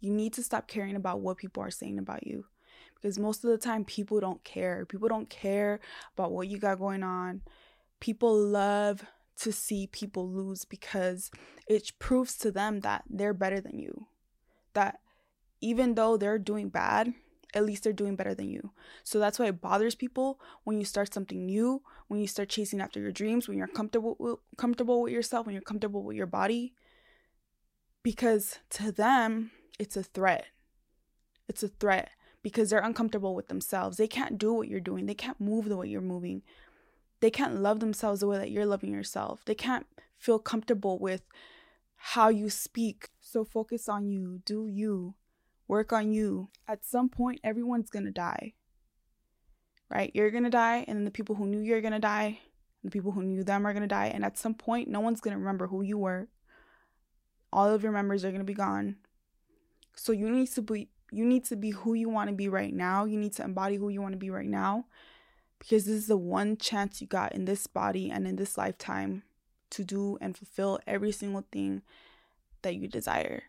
You need to stop caring about what people are saying about you, because most of the time people don't care. People don't care about what you got going on. People love to see people lose because it proves to them that they're better than you. That even though they're doing bad, at least they're doing better than you. So that's why it bothers people when you start something new, when you start chasing after your dreams, when you're comfortable with yourself, when you're comfortable with your body. Because to them, it's a threat. It's a threat because they're uncomfortable with themselves. They can't do what you're doing. They can't move the way you're moving. They can't love themselves the way that you're loving yourself. They can't feel comfortable with how you speak. So focus on you. Do you. Work on you. At some point, everyone's going to die, right? You're going to die, and then the people who knew you are going to die, and the people who knew them are going to die. And at some point, no one's going to remember who you were. All of your memories are going to be gone. So you need to be who you want to be right now. You need to embody who you want to be right now, because this is the one chance you got in this body and in this lifetime to do and fulfill every single thing that you desire.